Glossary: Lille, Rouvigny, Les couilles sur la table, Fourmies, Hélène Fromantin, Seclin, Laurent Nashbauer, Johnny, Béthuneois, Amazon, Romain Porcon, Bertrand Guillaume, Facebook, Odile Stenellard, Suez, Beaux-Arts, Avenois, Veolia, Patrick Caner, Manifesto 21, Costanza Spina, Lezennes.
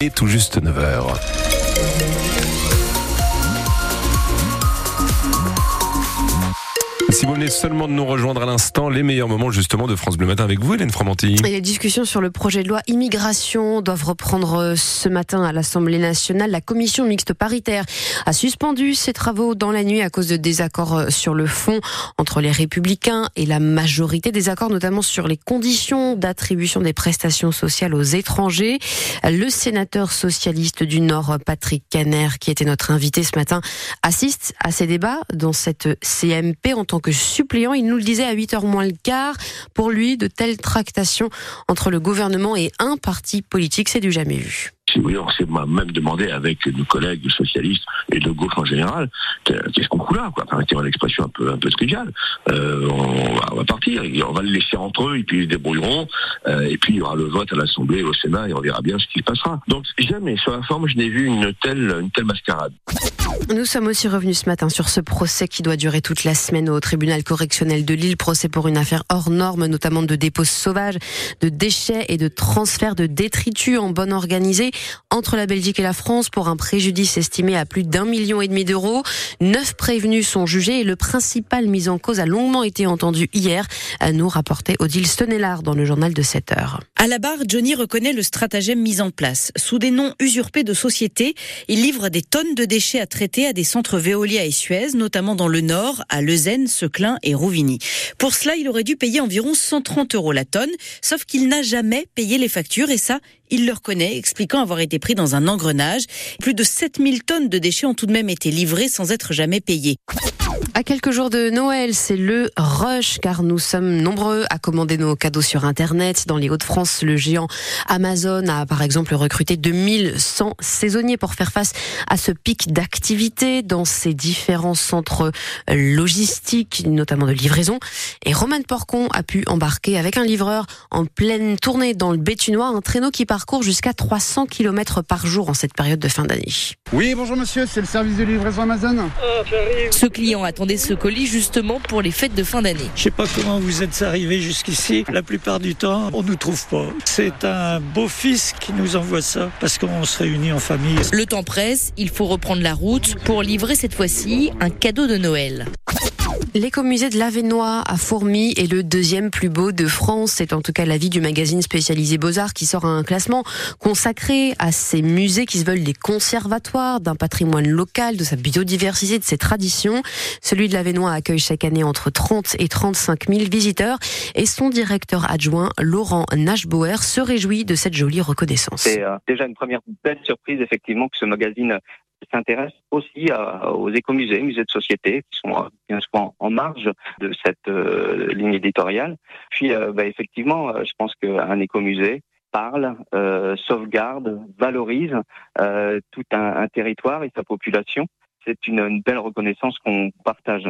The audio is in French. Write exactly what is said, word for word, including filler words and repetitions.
Et tout juste neuf heures. Si vous venez seulement de nous rejoindre à l'instant, les meilleurs moments justement de France Bleu Matin avec vous, Hélène Fromantin. Et les discussions sur le projet de loi immigration doivent reprendre ce matin à l'Assemblée nationale. La commission mixte paritaire a suspendu ses travaux dans la nuit à cause de désaccords sur le fond entre les Républicains et la majorité. Des accords notamment sur les conditions d'attribution des prestations sociales aux étrangers. Le sénateur socialiste du Nord, Patrick Caner, qui était notre invité ce matin, assiste à ces débats dans cette C M P en tant que suppléant. Il nous le disait à huit heures moins le quart. Pour lui, de telles tractations entre le gouvernement et un parti politique, c'est du jamais vu. Si vous voulez, on s'est même demandé avec nos collègues socialistes et de gauche en général, qu'est-ce qu'on fout là, quoi. Enfin, c'est une expression un peu, un peu triviale. Euh, on, va, on va partir, on va le laisser entre eux, et puis ils se débrouilleront, euh, et puis il y aura le vote à l'Assemblée, au Sénat, et on verra bien ce qui se passera. Donc jamais, sur la forme, je n'ai vu une telle, une telle mascarade. Nous sommes aussi revenus ce matin sur ce procès qui doit durer toute la semaine au tribunal correctionnel de Lille. Procès pour une affaire hors norme, notamment de dépôts sauvages, de déchets et de transferts de détritus en bonne organisée entre la Belgique et la France pour un préjudice estimé à plus d'un million et demi d'euros. Neuf prévenus sont jugés et le principal mis en cause a longuement été entendu hier, nous rapportait Odile Stenellard dans le journal de sept heures. À la barre, Johnny reconnaît le stratagème mis en place. Sous des noms usurpés de sociétés, il livre des tonnes de déchets à traiter à des centres Veolia et Suez, notamment dans le Nord, à Lezennes, Seclin et Rouvigny. Pour cela, il aurait dû payer environ cent trente euros la tonne, sauf qu'il n'a jamais payé les factures et ça, il le reconnaît, expliquant avoir été pris dans un engrenage. Plus de sept mille tonnes de déchets ont tout de même été livrées sans être jamais payées. À quelques jours de Noël, c'est le rush, car nous sommes nombreux à commander nos cadeaux sur Internet. Dans les Hauts-de-France, le géant Amazon a par exemple recruté deux mille cent saisonniers pour faire face à ce pic d'activité dans ses différents centres logistiques, notamment de livraison. Et Romain Porcon a pu embarquer avec un livreur en pleine tournée dans le Béthuneois, un traîneau qui parcourt jusqu'à trois cents kilomètres par jour en cette période de fin d'année. Oui, bonjour monsieur, c'est le service de livraison Amazon. Ah, j'arrive. Ce client attend ce colis justement pour les fêtes de fin d'année. Je ne sais pas comment vous êtes arrivés jusqu'ici. La plupart du temps, on ne nous trouve pas. C'est un beau-fils qui nous envoie ça parce qu'on se réunit en famille. Le temps presse, il faut reprendre la route pour livrer cette fois-ci un cadeau de Noël. L'écomusée de l'Avenois à Fourmies est le deuxième plus beau de France. C'est en tout cas l'avis du magazine spécialisé Beaux-Arts qui sort un classement consacré à ces musées qui se veulent des conservatoires d'un patrimoine local, de sa biodiversité, de ses traditions. Celui de l'Avenois accueille chaque année entre trente et trente-cinq mille visiteurs et son directeur adjoint Laurent Nashbauer se réjouit de cette jolie reconnaissance. C'est euh, déjà une première belle surprise effectivement que ce magazine s'intéresse aussi à, aux écomusées, musées de société, qui sont euh, bien souvent en marge de cette euh, ligne éditoriale. Puis euh, bah, effectivement, euh, je pense qu'un écomusée parle, euh, sauvegarde, valorise euh, tout un, un territoire et sa population. C'est une, une belle reconnaissance qu'on partage.